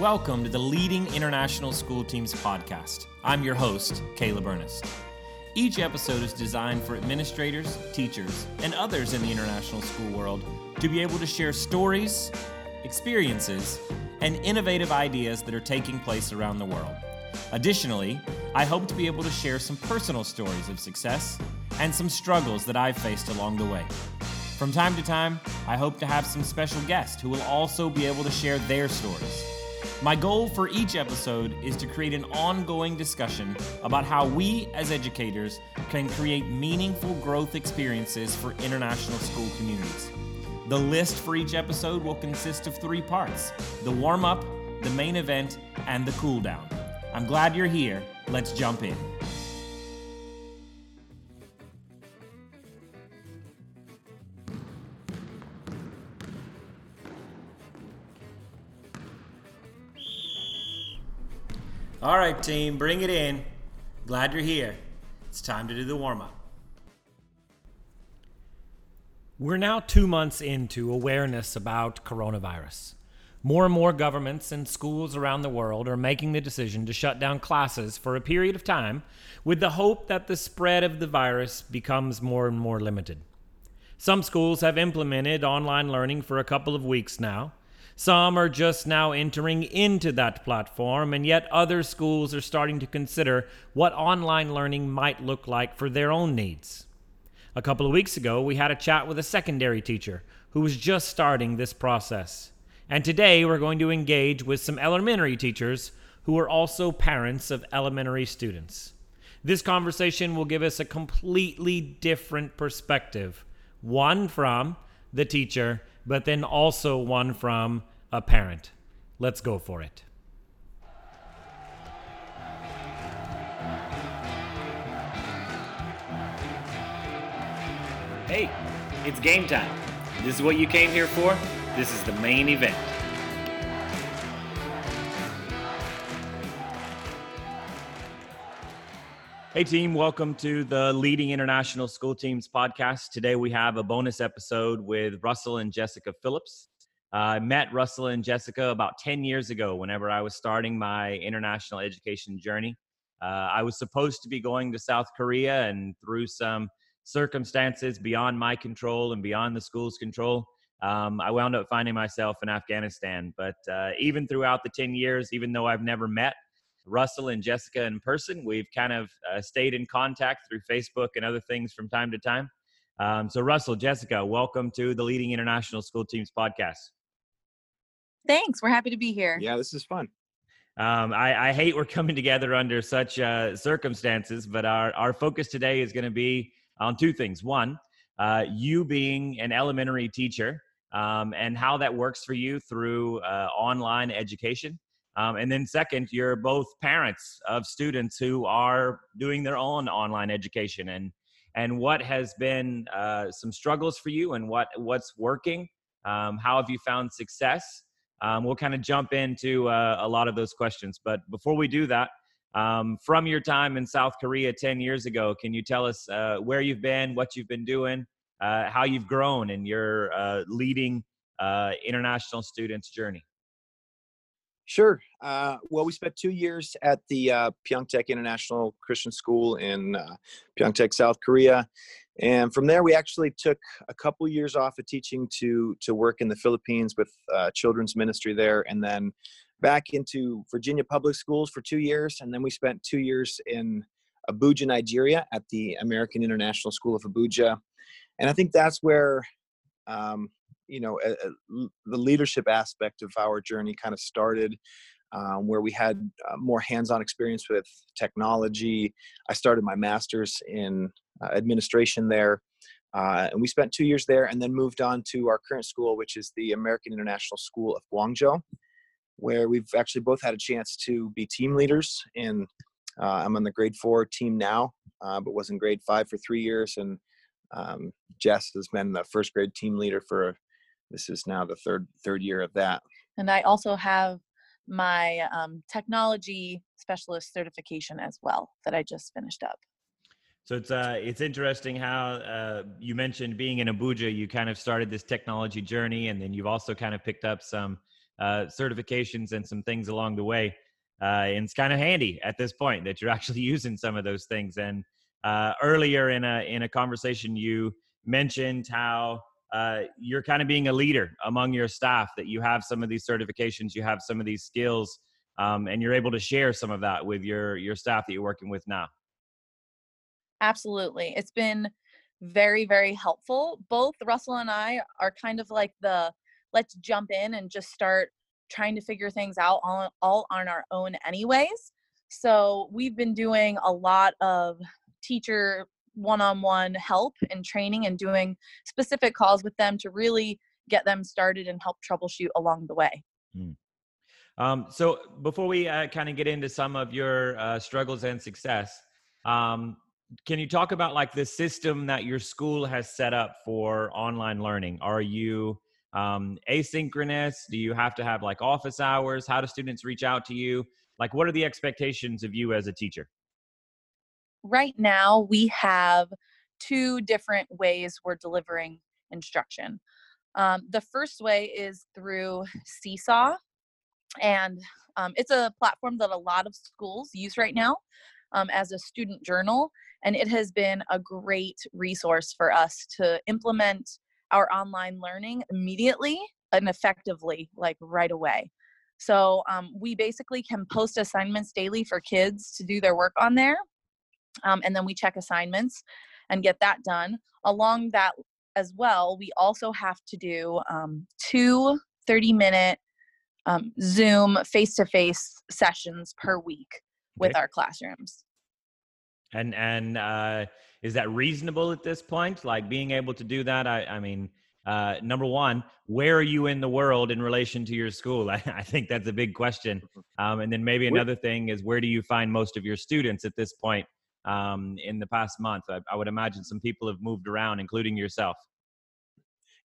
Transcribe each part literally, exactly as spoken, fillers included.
Welcome to the Leading International School Teams podcast. I'm your host, Caleb Ernest. Each episode is designed for administrators, teachers, and others in the international school world to be able to share stories, experiences, and innovative ideas that are taking place around the world. Additionally, I hope to be able to share some personal stories of success and some struggles that I've faced along the way. From time to time, I hope to have some special guests who will also be able to share their stories. My goal for each episode is to create an ongoing discussion about how we as educators can create meaningful growth experiences for international school communities. The list for each episode will consist of three parts: the warm-up, the main event, and the cool-down. I'm glad you're here. Let's jump in. All right, team, bring it in. Glad you're here. It's time to do the warm-up. We're now two months into awareness about coronavirus. More and more governments and schools around the world are making the decision to shut down classes for a period of time with the hope that the spread of the virus becomes more and more limited. Some schools have implemented online learning for a couple of weeks now. Some are just now entering into that platform, and yet other schools are starting to consider what online learning might look like for their own needs. A couple of weeks ago, we had a chat with a secondary teacher who was just starting this process. And today, we're going to engage with some elementary teachers who are also parents of elementary students. This conversation will give us a completely different perspective, one from the teacher, but then also one from a parent. Let's go for it. Hey, it's game time. This is what you came here for. This is the main event. Hey team, welcome to the Leading International School Teams podcast. Today we have a bonus episode with Russell and Jessica Phillips. Uh, I met Russell and Jessica about ten years ago whenever I was starting my international education journey. Uh, I was supposed to be going to South Korea, and through some circumstances beyond my control and beyond the school's control, um, I wound up finding myself in Afghanistan. But uh, even throughout the ten years, even though I've never met Russell and Jessica in person, we've kind of uh, stayed in contact through Facebook and other things from time to time. Um, so Russell, Jessica, welcome to the Leading International School Teams podcast. Thanks. We're happy to be here. Yeah, this is fun. Um, I, I hate we're coming together under such uh, circumstances, but our, our focus today is going to be on two things. One, uh, you being an elementary teacher um, and how that works for you through uh, online education. Um, and then second, you're both parents of students who are doing their own online education, and and what has been uh, some struggles for you, and what what's working, um, how have you found success? Um, we'll kind of jump into uh, a lot of those questions. But before we do that, um, from your time in South Korea ten years ago, can you tell us uh, where you've been, what you've been doing, uh, how you've grown in your uh, leading uh, international students' journey? Sure. Uh, well, we spent two years at the uh, Pyeongtaek International Christian School in uh, Pyeongtaek, South Korea. And from there, we actually took a couple years off of teaching to to work in the Philippines with uh, children's ministry there, and then back into Virginia public schools for two years. And then we spent two years in Abuja, Nigeria at the American International School of Abuja. And I think that's where Um, you know, a, a, the leadership aspect of our journey kind of started, um, where we had uh, more hands-on experience with technology. I started my master's in uh, administration there, uh, and we spent two years there and then moved on to our current school, which is the American International School of Guangzhou, where we've actually both had a chance to be team leaders. And uh, I'm on the grade four team now, uh, but was in grade five for three years. And um, Jess has been the first grade team leader for a This is now the third third year of that. And I also have my um, technology specialist certification as well that I just finished up. So it's uh, it's interesting how uh, you mentioned being in Abuja, you kind of started this technology journey, and then you've also kind of picked up some uh, certifications and some things along the way. Uh, and it's kind of handy at this point that you're actually using some of those things. And uh, earlier in a in a conversation, you mentioned how uh, you're kind of being a leader among your staff, that you have some of these certifications, you have some of these skills, um, and you're able to share some of that with your your staff that you're working with now. Absolutely. It's been very, very helpful. Both Russell and I are kind of like the, let's jump in and just start trying to figure things out all, all on our own anyways. So we've been doing a lot of teacher one-on-one help and training and doing specific calls with them to really get them started and help troubleshoot along the way. Mm. Um, so before we uh, kind of get into some of your uh, struggles and success, um, can you talk about like the system that your school has set up for online learning? Are you um, asynchronous? Do you have to have like office hours? How do students reach out to you? Like, what are the expectations of you as a teacher? Right now, we have two different ways we're delivering instruction. Um, the first way is through Seesaw, and um, it's a platform that a lot of schools use right now um, as a student journal. And it has been a great resource for us to implement our online learning immediately and effectively, like right away. So um, we basically can post assignments daily for kids to do their work on there. Um, and then we check assignments and get that done. Along that as well, we also have to do um, two thirty-minute um, Zoom face-to-face sessions per week with okay. our classrooms. And and uh, is that reasonable at this point? Like being able to do that? I, I mean, uh, number one, where are you in the world in relation to your school? I, I think that's a big question. Um, and then maybe another thing is, where do you find most of your students at this point um, in the past month? I, I would imagine some people have moved around, including yourself.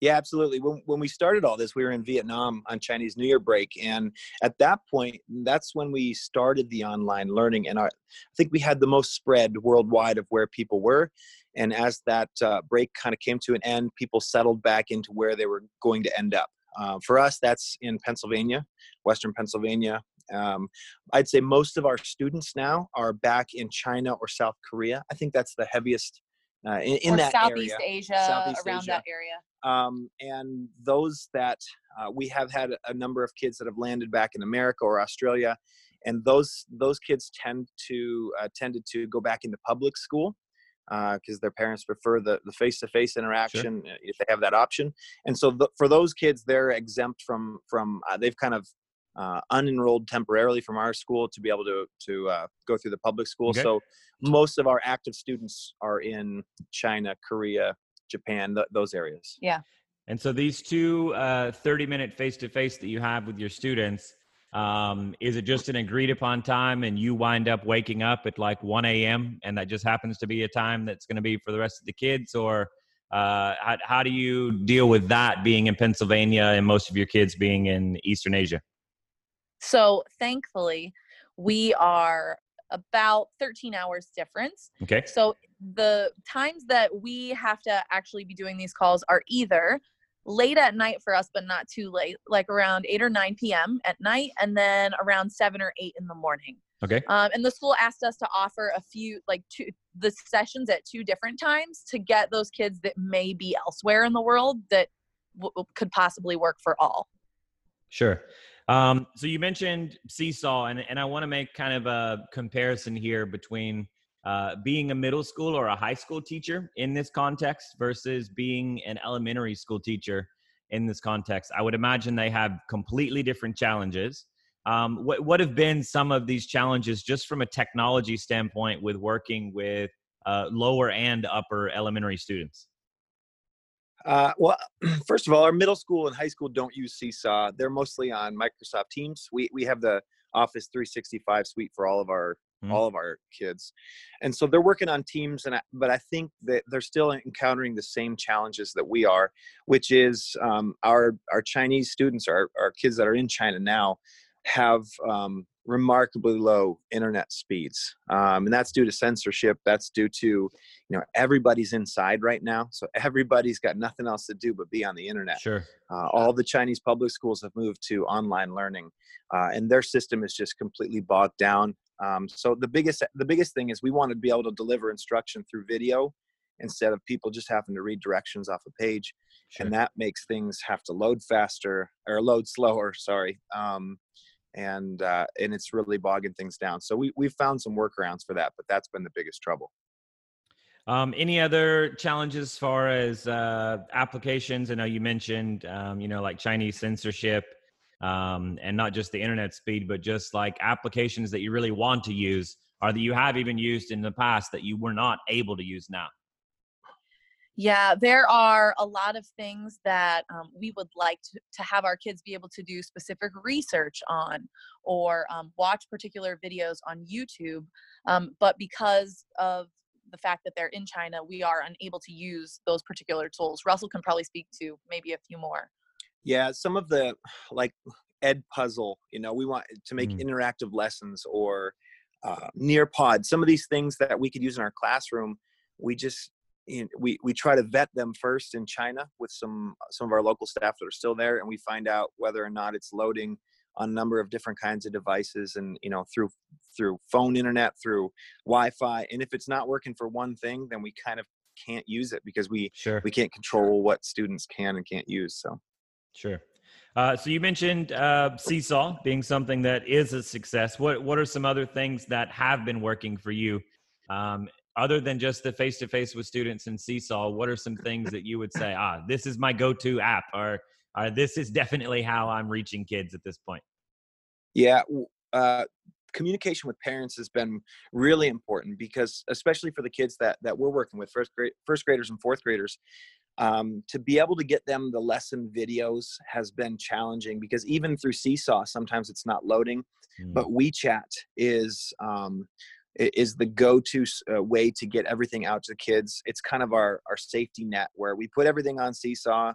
Yeah, absolutely. When when we started all this, we were in Vietnam on Chinese New Year break. And at that point, that's when we started the online learning. And our, I think we had the most spread worldwide of where people were. And as that uh, break kind of came to an end, people settled back into where they were going to end up. Uh, for us, that's in Pennsylvania, Western Pennsylvania. Um, I'd say most of our students now are back in China or South Korea. I think that's the heaviest uh, in, in that Southeast area. Asia, Southeast around Asia. That area. Um, and those that uh, we have had a number of kids that have landed back in America or Australia, and those those kids tend to uh, tended to go back into public school because uh, their parents prefer the the face-to-face interaction sure. if they have that option. And so th- for those kids, they're exempt from from uh, they've kind of uh, unenrolled temporarily from our school to be able to to uh, go through the public school. Okay. So most of our active students are in China, Korea, Japan, th- those areas. Yeah. And so these two uh, thirty-minute face-to-face that you have with your students, um, is it just an agreed-upon time and you wind up waking up at like one a.m. and that just happens to be a time that's going to be for the rest of the kids? Or uh, how, how do you deal with that being in Pennsylvania and most of your kids being in Eastern Asia? So thankfully, we are about thirteen hours difference. Okay. So the times that we have to actually be doing these calls are either late at night for us, but not too late, like around eight or nine p.m. at night, and then around seven or eight in the morning. Okay. Um, and the school asked us to offer a few, like two, the sessions at two different times to get those kids that may be elsewhere in the world that w- could possibly work for all. Sure. Um, so you mentioned Seesaw, and, and I want to make kind of a comparison here between uh, being a middle school or a high school teacher in this context versus being an elementary school teacher in this context. I would imagine they have completely different challenges. Um, what, what have been some of these challenges just from a technology standpoint with working with uh, lower and upper elementary students? Uh, well, first of all, our middle school and high school don't use Seesaw. They're mostly on Microsoft Teams. We we have the Office three sixty-five suite for all of our mm. all of our kids, and so they're working on Teams. And I, but I think that they're still encountering the same challenges that we are, which is um, our our Chinese students, our our kids that are in China now, have um, remarkably low internet speeds. Um, and that's due to censorship. That's due to, you know, everybody's inside right now. So everybody's got nothing else to do but be on the internet. Sure. Uh, all the Chinese public schools have moved to online learning, uh, and their system is just completely bogged down. Um, so the biggest, the biggest thing is we want to be able to deliver instruction through video instead of people just having to read directions off a page. Sure. And that makes things have to load faster or load slower. Sorry. Um, and, uh, and it's really bogging things down. So we, we've found some workarounds for that, but that's been the biggest trouble. Um, any other challenges as far as, uh, applications? I know you mentioned, um, you know, like Chinese censorship, um, and not just the internet speed, but just like applications that you really want to use or that you have even used in the past that you were not able to use now. Yeah, there are a lot of things that um, we would like to, to have our kids be able to do specific research on, or um, watch particular videos on YouTube. Um, but because of the fact that they're in China, we are unable to use those particular tools. Russell can probably speak to maybe a few more. Yeah, some of the like Ed Puzzle, you know, we want to make mm. interactive lessons, or uh, Nearpod. Some of these things that we could use in our classroom, we just... In, we, we try to vet them first in China with some, some of our local staff that are still there. And we find out whether or not it's loading on a number of different kinds of devices, and, you know, through, through phone internet, through Wi-Fi. And if it's not working for one thing, then we kind of can't use it because we, sure. we can't control what students can and can't use. So, sure. Uh, so you mentioned uh, Seesaw being something that is a success. What, what are some other things that have been working for you? Um, Other than just the face-to-face with students in Seesaw, what are some things that you would say, ah, this is my go-to app, or, or this is definitely how I'm reaching kids at this point? Yeah, uh, communication with parents has been really important, because especially for the kids that that we're working with, first grade, first graders and fourth graders, um, to be able to get them the lesson videos has been challenging, because even through Seesaw, sometimes it's not loading, mm. but WeChat is... Um, is the go-to uh, way to get everything out to the kids. It's kind of our, our safety net where we put everything on Seesaw.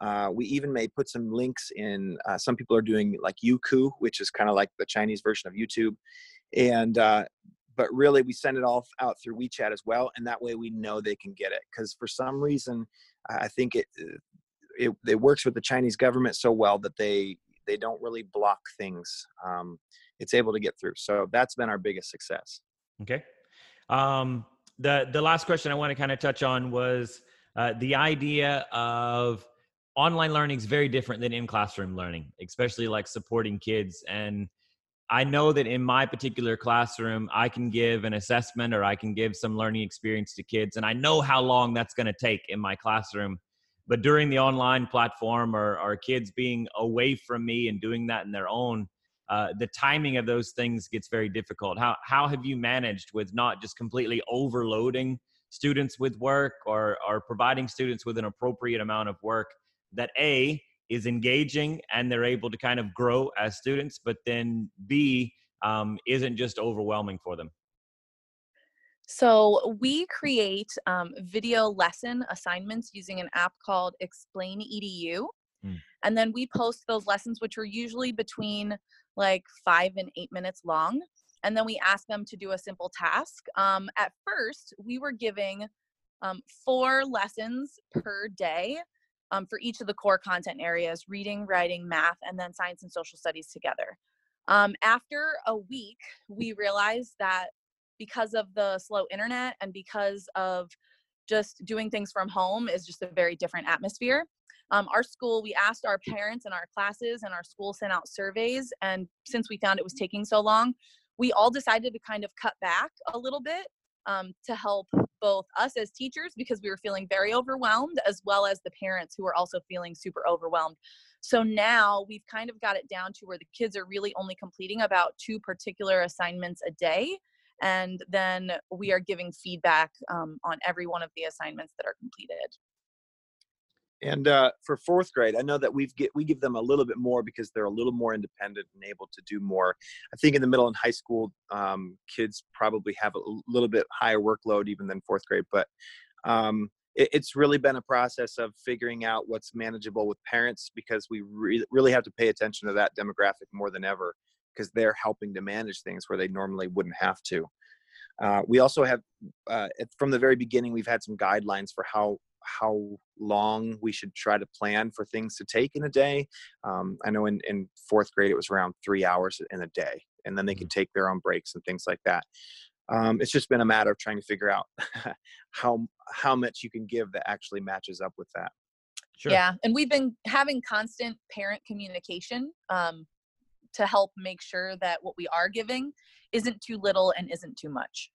Uh, we even may put some links in. Uh, some people are doing like Youku, which is kind of like the Chinese version of YouTube. And, uh, but really we send it all out through WeChat as well. And that way we know they can get it. Cause for some reason, I think it, it, it works with the Chinese government so well that they, they don't really block things. Um, it's able to get through. So that's been our biggest success. Okay. Um, the, the last question I want to kind of touch on was uh, the idea of online learning is very different than in-classroom learning, especially like supporting kids. And I know that in my particular classroom, I can give an assessment or I can give some learning experience to kids. And I know how long that's going to take in my classroom. But during the online platform, or, or kids being away from me and doing that in their own, Uh, the timing of those things gets very difficult. How how have you managed with not just completely overloading students with work, or, or providing students with an appropriate amount of work that A, is engaging and they're able to kind of grow as students, but then B, um, isn't just overwhelming for them? So we create um, video lesson assignments using an app called Explain E D U. Mm. And then we post those lessons, which are usually between like five and eight minutes long. And then we ask them to do a simple task. Um, at first, we were giving um, four lessons per day um, for each of the core content areas, reading, writing, math, and then science and social studies together. Um, after a week, we realized that because of the slow internet and because of just doing things from home is just a very different atmosphere. Um, our school, we asked our parents and our classes, and our school sent out surveys. And since we found it was taking so long, we all decided to kind of cut back a little bit um, to help both us as teachers, because we were feeling very overwhelmed, as well as the parents, who were also feeling super overwhelmed. So now we've kind of got it down to where the kids are really only completing about two particular assignments a day. And then we are giving feedback um, on every one of the assignments that are completed. And uh, for fourth grade, I know that we've get, we give them a little bit more because they're a little more independent and able to do more. I think in the middle and high school, um, kids probably have a little bit higher workload even than fourth grade. But um, it, it's really been a process of figuring out what's manageable with parents, because we re- really have to pay attention to that demographic more than ever, because they're helping to manage things where they normally wouldn't have to. Uh, we also have, uh, from the very beginning, we've had some guidelines for how how long we should try to plan for things to take in a day. Um, I know in, in fourth grade, it was around three hours in a day, and then they could take their own breaks and things like that. Um, it's just been a matter of trying to figure out how how much you can give that actually matches up with that. Sure. Yeah, and we've been having constant parent communication um, to help make sure that what we are giving isn't too little and isn't too much.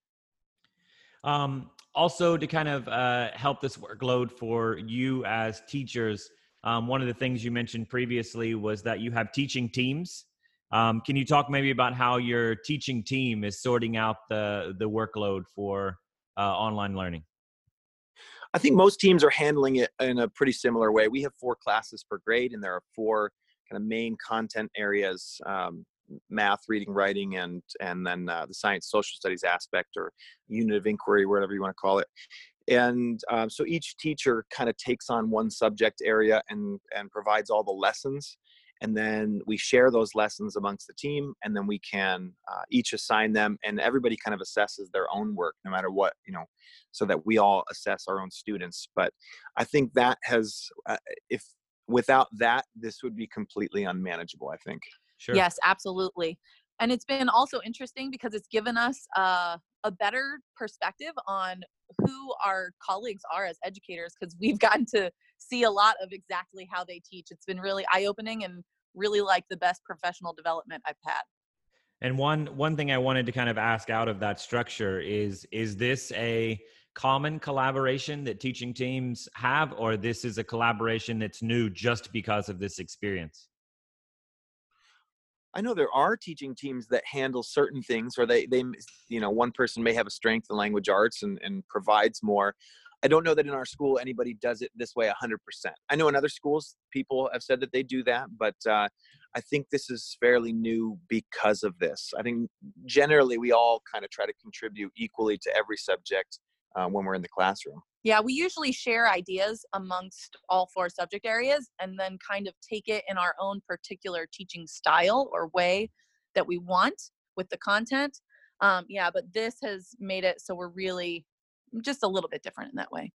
Um, also, to kind of uh, help this workload for you as teachers, um, one of the things you mentioned previously was that you have teaching teams. Um, can you talk maybe about how your teaching team is sorting out the, the workload for uh, online learning? I think most teams are handling it in a pretty similar way. We have four classes per grade, and there are four kind of main content areas, um, math, reading, writing, and and then uh, the science, social studies aspect, or unit of inquiry, whatever you want to call it. And um, so each teacher kind of takes on one subject area and, and provides all the lessons. And then we share those lessons amongst the team, and then we can uh, each assign them, and everybody kind of assesses their own work no matter what, you know, so that we all assess our own students. But I think that has, uh, if without that, this would be completely unmanageable, I think. Sure. Yes, absolutely. And it's been also interesting because it's given us uh, a better perspective on who our colleagues are as educators, because we've gotten to see a lot of exactly how they teach. It's been really eye-opening and really like the best professional development I've had. And one one thing I wanted to kind of ask out of that structure is, is this a common collaboration that teaching teams have, or this is a collaboration that's new just because of this experience? I know there are teaching teams that handle certain things, or they, they, you know, one person may have a strength in language arts and, and provides more. I don't know that in our school anybody does it this way one hundred percent. I know in other schools people have said that they do that, but uh, I think this is fairly new because of this. I think generally we all kind of try to contribute equally to every subject uh, when we're in the classroom. Yeah, we usually share ideas amongst all four subject areas and then kind of take it in our own particular teaching style or way that we want with the content. Um, yeah, but this has made it so we're really just a little bit different in that way.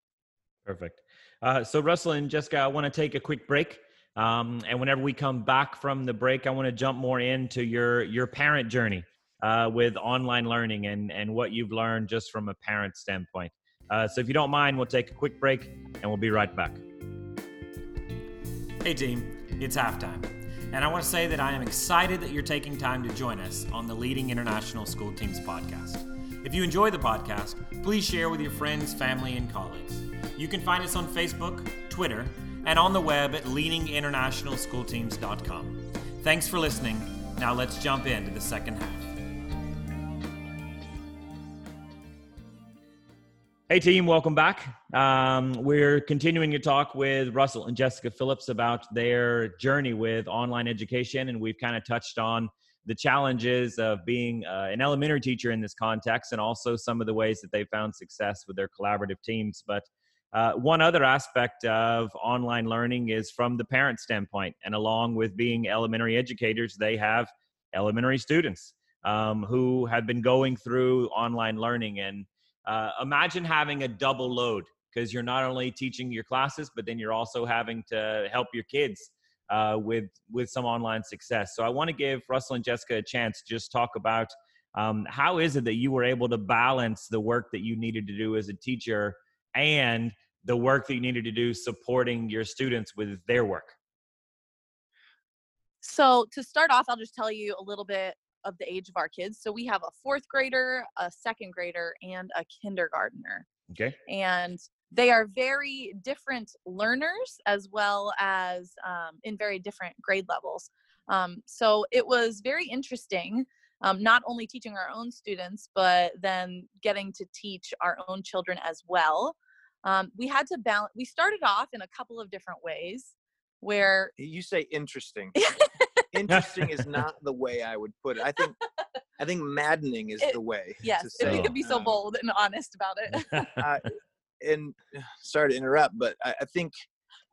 Perfect. Uh, so Russell and Jessica, I want to take a quick break. Um, and whenever we come back from the break, I want to jump more into your, your parent journey uh, with online learning and, and what you've learned just from a parent standpoint. Uh, so if you don't mind, we'll take a quick break and we'll be right back. Hey team, it's halftime. And I want to say that I am excited that you're taking time to join us on the Leading International School Teams podcast. If you enjoy the podcast, please share with your friends, family, and colleagues. You can find us on Facebook, Twitter, and on the web at leading international school teams dot com. Thanks for listening. Now let's jump into the second half. Hey team, welcome back. Um, we're continuing to talk with Russell and Jessica Phillips about their journey with online education, and we've kind of touched on the challenges of being uh, an elementary teacher in this context, and also some of the ways that they found success with their collaborative teams. But uh, one other aspect of online learning is from the parent standpoint, and along with being elementary educators, they have elementary students um, who have been going through online learning. And Uh, imagine having a double load, because you're not only teaching your classes, but then you're also having to help your kids uh, with with some online success. So I want to give Russell and Jessica a chance to just talk about um, how is it that you were able to balance the work that you needed to do as a teacher and the work that you needed to do supporting your students with their work? So to start off, I'll just tell you a little bit of the age of our kids. So we have a fourth grader, a second grader, and a kindergartner. Okay. And they are very different learners as well as um, in very different grade levels. Um, so it was very interesting, um, not only teaching our own students, but then getting to teach our own children as well. Um, we had to balance, we started off in a couple of different ways where... You say interesting. Interesting is not the way I would put it. I think I think maddening is it, the way. Yes, to say. If you could be so um, bold and honest about it. uh, and sorry to interrupt, but I, I think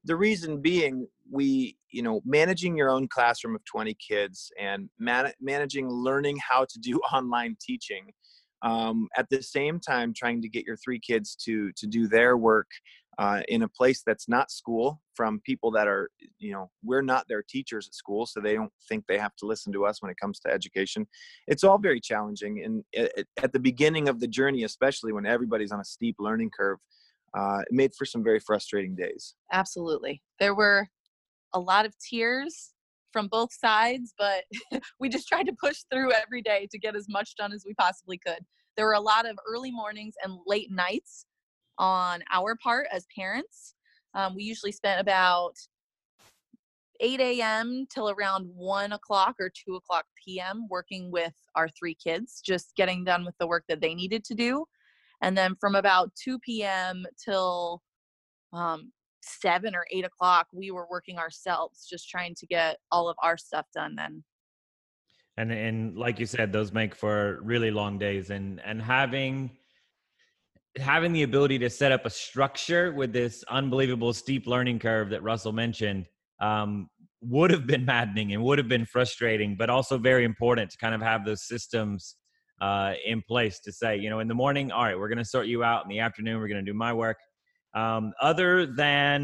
The reason being, we, you know, managing your own classroom of twenty kids and man- managing learning how to do online teaching, um, at the same time trying to get your three kids to to do their work uh, in a place that's not school, from people that are, you know, we're not their teachers at school, so they don't think they have to listen to us when it comes to education. It's all very challenging, and it, at the beginning of the journey, especially when everybody's on a steep learning curve, Uh, it made for some very frustrating days. Absolutely. There were a lot of tears from both sides, but we just tried to push through every day to get as much done as we possibly could. There were a lot of early mornings and late nights on our part as parents. Um, we usually spent about eight a.m. till around one o'clock or two o'clock p.m. working with our three kids, just getting done with the work that they needed to do. And then from about two p.m. till um, seven or eight o'clock, we were working ourselves, just trying to get all of our stuff done then. And and like you said, those make for really long days. And and having having the ability to set up a structure with this unbelievable steep learning curve that Russell mentioned um, would have been maddening and would have been frustrating, but also very important to kind of have those systems Uh, in place to say, you know, in the morning, all right, we're going to sort you out. In the afternoon, we're going to do my work. Um, other than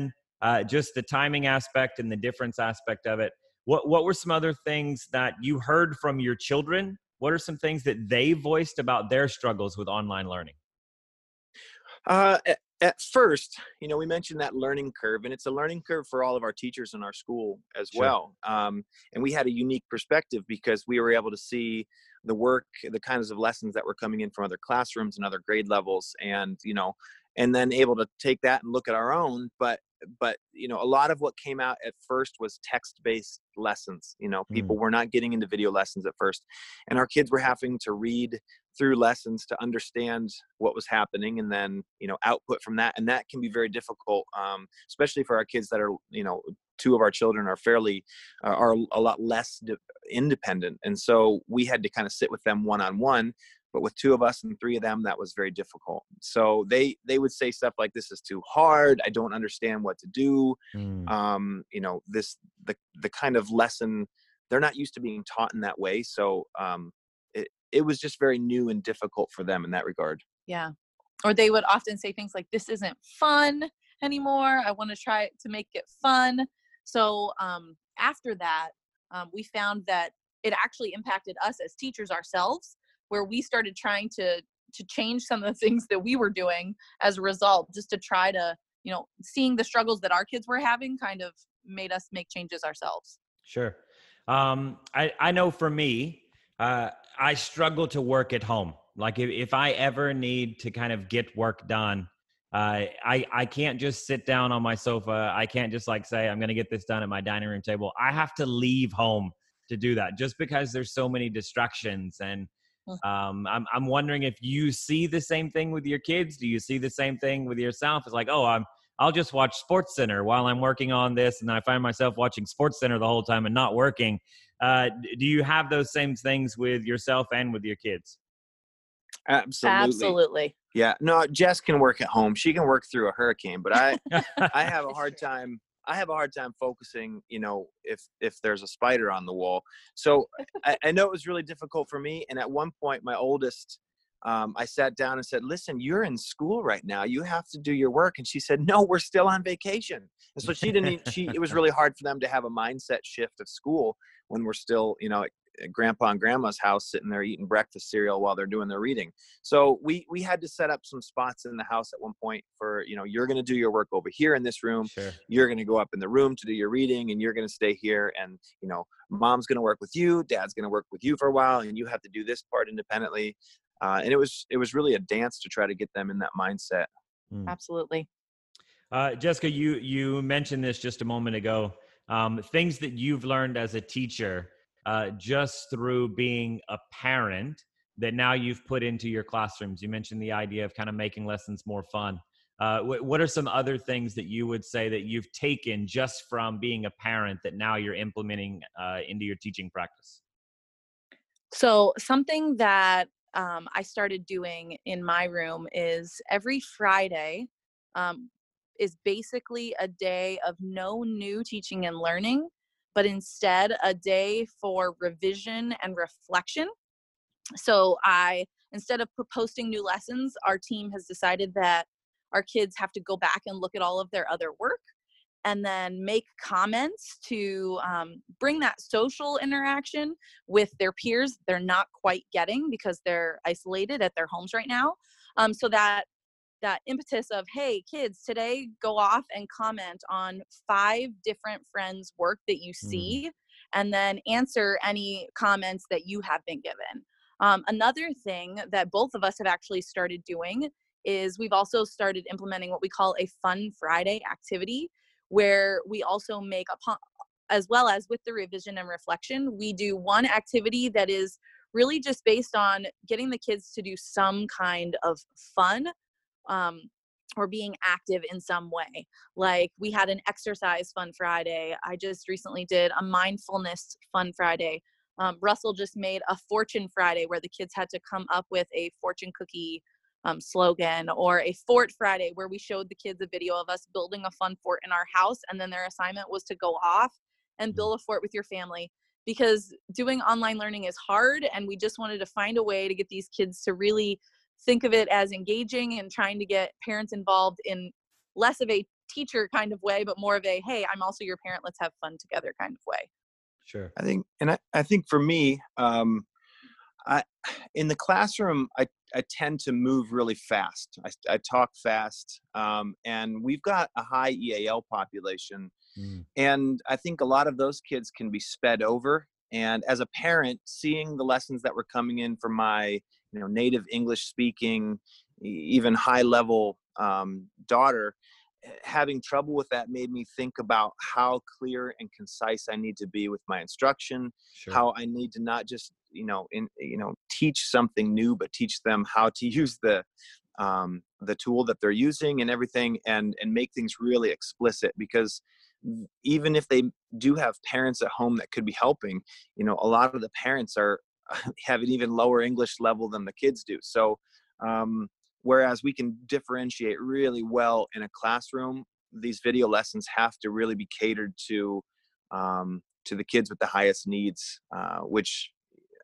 uh, just the timing aspect and the difference aspect of it, what what were some other things that you heard from your children? What are some things that they voiced about their struggles with online learning? Uh, at, at first, you know, we mentioned that learning curve, and it's a learning curve for all of our teachers in our school as sure. well. Um, and we had a unique perspective because we were able to see the work, the kinds of lessons that were coming in from other classrooms and other grade levels, and, you know, and then able to take that and look at our own. But, but, you know, a lot of what came out at first was text-based lessons. You know, people mm. were not getting into video lessons at first, and our kids were having to read through lessons to understand what was happening, and then, you know, output from that. And that can be very difficult, um, especially for our kids that are, you know, two of our children are fairly, uh, are a lot less de- independent. And so we had to kind of sit with them one-on-one, but with two of us and three of them, that was very difficult. So they, they would say stuff like, this is too hard. I don't understand what to do. Mm. Um, you know, this, the, the kind of lesson, they're not used to being taught in that way. So, um, it was just very new and difficult for them in that regard. Yeah. Or they would often say things like, this isn't fun anymore. I want to try to make it fun. So um, after that, um, we found that it actually impacted us as teachers ourselves, where we started trying to to change some of the things that we were doing as a result, just to try to, you know, seeing the struggles that our kids were having kind of made us make changes ourselves. Sure. Um, I, I know for me, uh, I struggle to work at home. Like if, if I ever need to kind of get work done, uh, I, I can't just sit down on my sofa. I can't just like say, I'm going to get this done at my dining room table. I have to leave home to do that just because there's so many distractions. And um, I'm, I'm wondering if you see the same thing with your kids. Do you see the same thing with yourself? It's like, oh, I'm, I'll just watch SportsCenter while I'm working on this. And I find myself watching SportsCenter the whole time and not working. Uh, do you have those same things with yourself and with your kids? Absolutely. Absolutely. Yeah. No, Jess can work at home. She can work through a hurricane, but I, I have a hard time. I have a hard time focusing, you know, if, if there's a spider on the wall. So I, I know it was really difficult for me. And at one point, my oldest, Um, I sat down and said, listen, you're in school right now. You have to do your work. And she said, no, we're still on vacation. And so she didn't, she, it was really hard for them to have a mindset shift of school when we're still, you know, at, at grandpa and grandma's house, sitting there eating breakfast cereal while they're doing their reading. So we, we had to set up some spots in the house at one point for, you know, you're going to do your work over here in this room. Sure. You're going to go up in the room to do your reading, and you're going to stay here. And, you know, mom's going to work with you. Dad's going to work with you for a while, and you have to do this part independently. Uh, and it was it was really a dance to try to get them in that mindset. Mm. Absolutely. Uh, Jessica, you you mentioned this just a moment ago. Um, things that you've learned as a teacher uh, just through being a parent that now you've put into your classrooms. You mentioned the idea of kind of making lessons more fun. Uh, wh- what are some other things that you would say that you've taken just from being a parent that now you're implementing uh, into your teaching practice? So something that Um, I started doing in my room is every Friday, um, is basically a day of no new teaching and learning, but instead a day for revision and reflection. So I, instead of posting new lessons, our team has decided that our kids have to go back and look at all of their other work and then make comments to um, bring that social interaction with their peers they're not quite getting because they're isolated at their homes right now. Um, so that that impetus of, hey, kids, today go off and comment on five different friends' work that you see, mm. and then answer any comments that you have been given. Um, another thing that both of us have actually started doing is we've also started implementing what we call a Fun Friday activity, where we also make, upon, as well as with the revision and reflection, we do one activity that is really just based on getting the kids to do some kind of fun um, or being active in some way. Like we had an exercise Fun Friday. I just recently did a mindfulness Fun Friday. Um, Russell just made a Fortune Friday where the kids had to come up with a fortune cookie Um, slogan, or a Fort Friday where we showed the kids a video of us building a fun fort in our house, and then their assignment was to go off and build a fort with your family, because doing online learning is hard, and we just wanted to find a way to get these kids to really think of it as engaging and trying to get parents involved in less of a teacher kind of way, but more of a, hey, I'm also your parent, let's have fun together kind of way. Sure. I think, and I, I think for me, um, I, in the classroom, I I tend to move really fast. I, I talk fast. Um, and we've got a high E A L population. Mm. And I think a lot of those kids can be sped over. And as a parent, seeing the lessons that were coming in from my, you know, native English speaking, even high level um, daughter, having trouble with that made me think about how clear and concise I need to be with my instruction, sure. how I need to not just, you know, in, you know, teach something new, but teach them how to use the, um, the tool that they're using and everything, and, and make things really explicit, because even if they do have parents at home that could be helping, you know, a lot of the parents are, have an even lower English level than the kids do. So, um, whereas we can differentiate really well in a classroom, these video lessons have to really be catered to um, to the kids with the highest needs, uh, which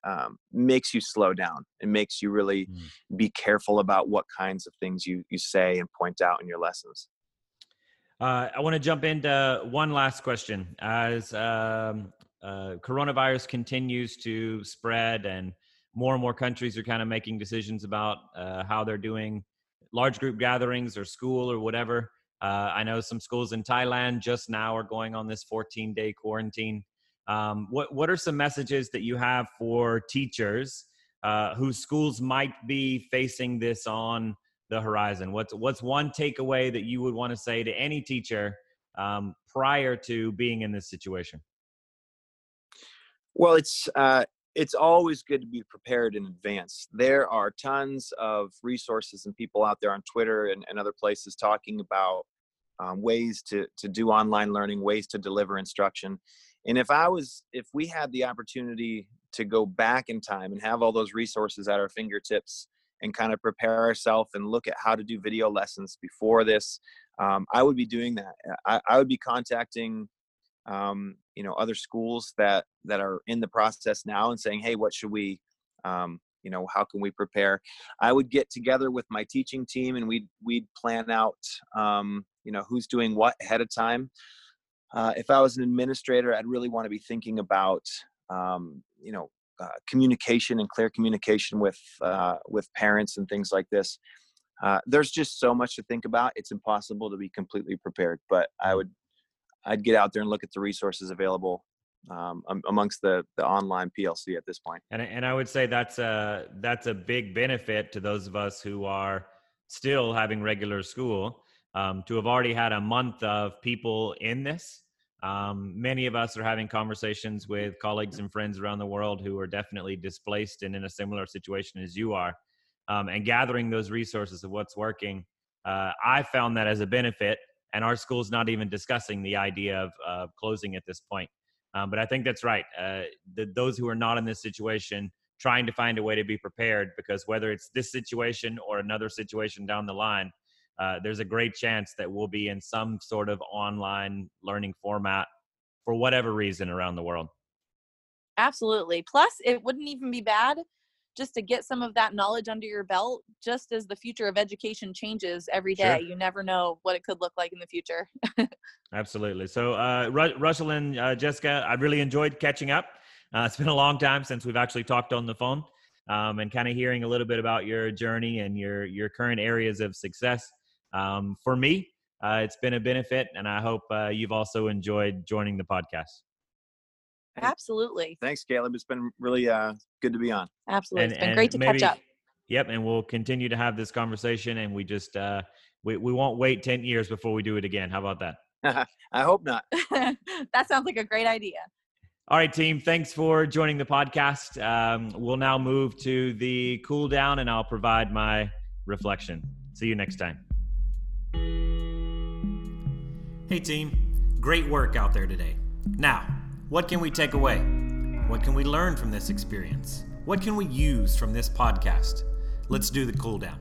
um, makes you slow down and makes you really mm. be careful about what kinds of things you you say and point out in your lessons. Uh, I want to jump into one last question. As um, uh, coronavirus continues to spread and more and more countries are kind of making decisions about uh, how they're doing large group gatherings or school or whatever. Uh, I know some schools in Thailand just now are going on this fourteen-day quarantine. Um, what what are some messages that you have for teachers uh, whose schools might be facing this on the horizon? What's what's one takeaway that you would want to say to any teacher um, prior to being in this situation? Well, it's... Uh... It's always good to be prepared in advance. There are tons of resources and people out there on Twitter and, and other places talking about um, ways to, to do online learning, ways to deliver instruction. And if I was, if we had the opportunity to go back in time and have all those resources at our fingertips and kind of prepare ourselves and look at how to do video lessons before this, um, I would be doing that. I, I would be contacting Um, you know, other schools that, that are in the process now and saying, hey, what should we, um, you know, how can we prepare? I would get together with my teaching team and we'd, we'd plan out, um, you know, who's doing what ahead of time. Uh, if I was an administrator, I'd really want to be thinking about, um, you know, uh, communication and clear communication with, uh, with parents and things like this. Uh, there's just so much to think about. It's impossible to be completely prepared, but I would, I'd get out there and look at the resources available um, amongst the, the online P L C at this point. And, and I would say that's a, that's a big benefit to those of us who are still having regular school, um, to have already had a month of people in this. Um, many of us are having conversations with colleagues and friends around the world who are definitely displaced and in a similar situation as you are, um, and gathering those resources of what's working. Uh, I found that as a benefit. And our school's not even discussing the idea of uh, closing at this point. Um, but I think that's right. Uh, the, those who are not in this situation, trying to find a way to be prepared, because whether it's this situation or another situation down the line, uh, there's a great chance that we'll be in some sort of online learning format for whatever reason around the world. Absolutely. Plus, it wouldn't even be bad just to get some of that knowledge under your belt, just as the future of education changes every day. Sure. You never know what it could look like in the future. Absolutely. So uh, Ru- Russell and uh, Jessica, I really enjoyed catching up. Uh, it's been a long time since we've actually talked on the phone, um, and kind of hearing a little bit about your journey and your, your current areas of success. Um, for me, uh, it's been a benefit, and I hope uh, you've also enjoyed joining the podcast. Absolutely. Thanks, Caleb. It's been really uh, good to be on. Absolutely. And, it's been great to maybe, catch up. Yep. And we'll continue to have this conversation, and we just, uh, we, we won't wait ten years before we do it again. How about that? I hope not. That sounds like a great idea. All right, team. Thanks for joining the podcast. Um, we'll now move to the cool down, and I'll provide my reflection. See you next time. Hey, team. Great work out there today. Now, what can we take away? What can we learn from this experience? What can we use from this podcast? Let's do the cool down.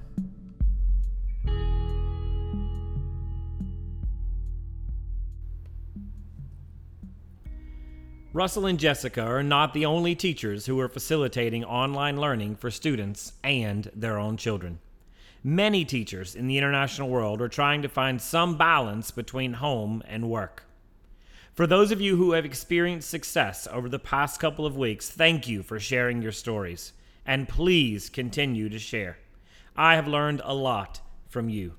Russell and Jessica are not the only teachers who are facilitating online learning for students and their own children. Many teachers in the international world are trying to find some balance between home and work. For those of you who have experienced success over the past couple of weeks, thank you for sharing your stories, and please continue to share. I have learned a lot from you.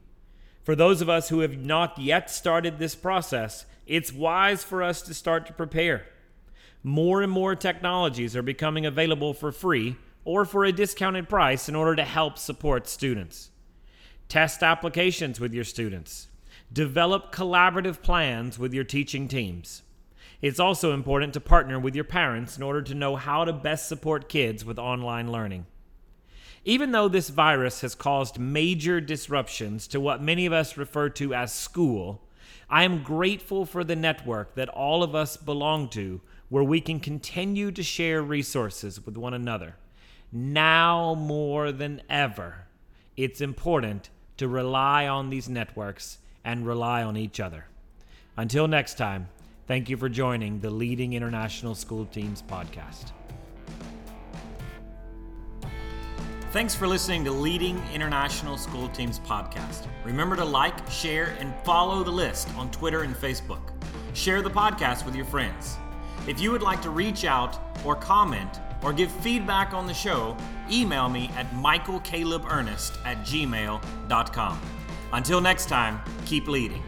For those of us who have not yet started this process, it's wise for us to start to prepare. More and more technologies are becoming available for free or for a discounted price in order to help support students. Test applications with your students. Develop collaborative plans with your teaching teams. It's also important to partner with your parents in order to know how to best support kids with online learning. Even though this virus has caused major disruptions to what many of us refer to as school, I am grateful for the network that all of us belong to, where we can continue to share resources with one another. Now more than ever, it's important to rely on these networks and rely on each other. Until next time, thank you for joining the Leading International School Teams podcast. Thanks for listening to Leading International School Teams podcast. Remember to like, share, and follow the list on Twitter and Facebook. Share the podcast with your friends. If you would like to reach out or comment or give feedback on the show, email me at michaelcalebernest at gmail dot com. Until next time, keep leading.